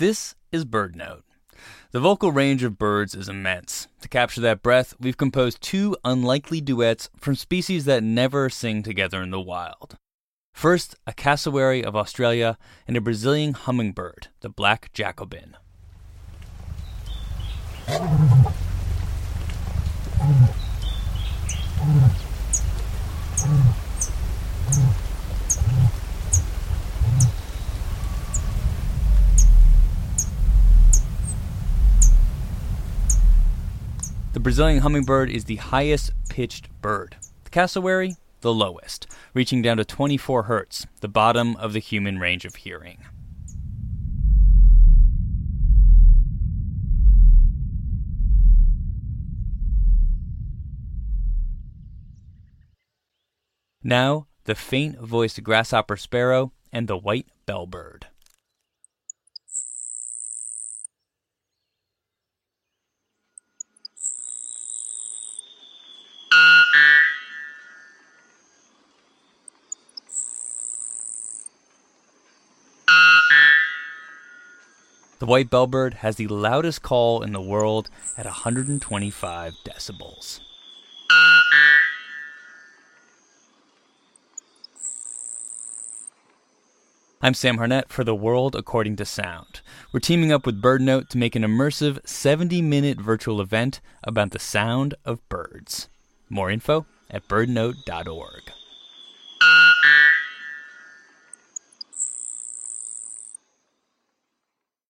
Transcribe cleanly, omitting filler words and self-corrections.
This is BirdNote. The vocal range of birds is immense. To capture that breath, we've composed two unlikely duets from species that never sing together in the wild. First, a cassowary of Australia and a Brazilian hummingbird, the black Jacobin. The Brazilian hummingbird is the highest pitched bird. The cassowary, the lowest, reaching down to 24 hertz, the bottom of the human range of hearing. Now, the faint-voiced grasshopper sparrow and the white bellbird. The white bellbird has the loudest call in the world at 125 decibels. I'm Sam Harnett for The World According to Sound. We're teaming up with BirdNote to make an immersive 70-minute virtual event about the sound of birds. More info at birdnote.org.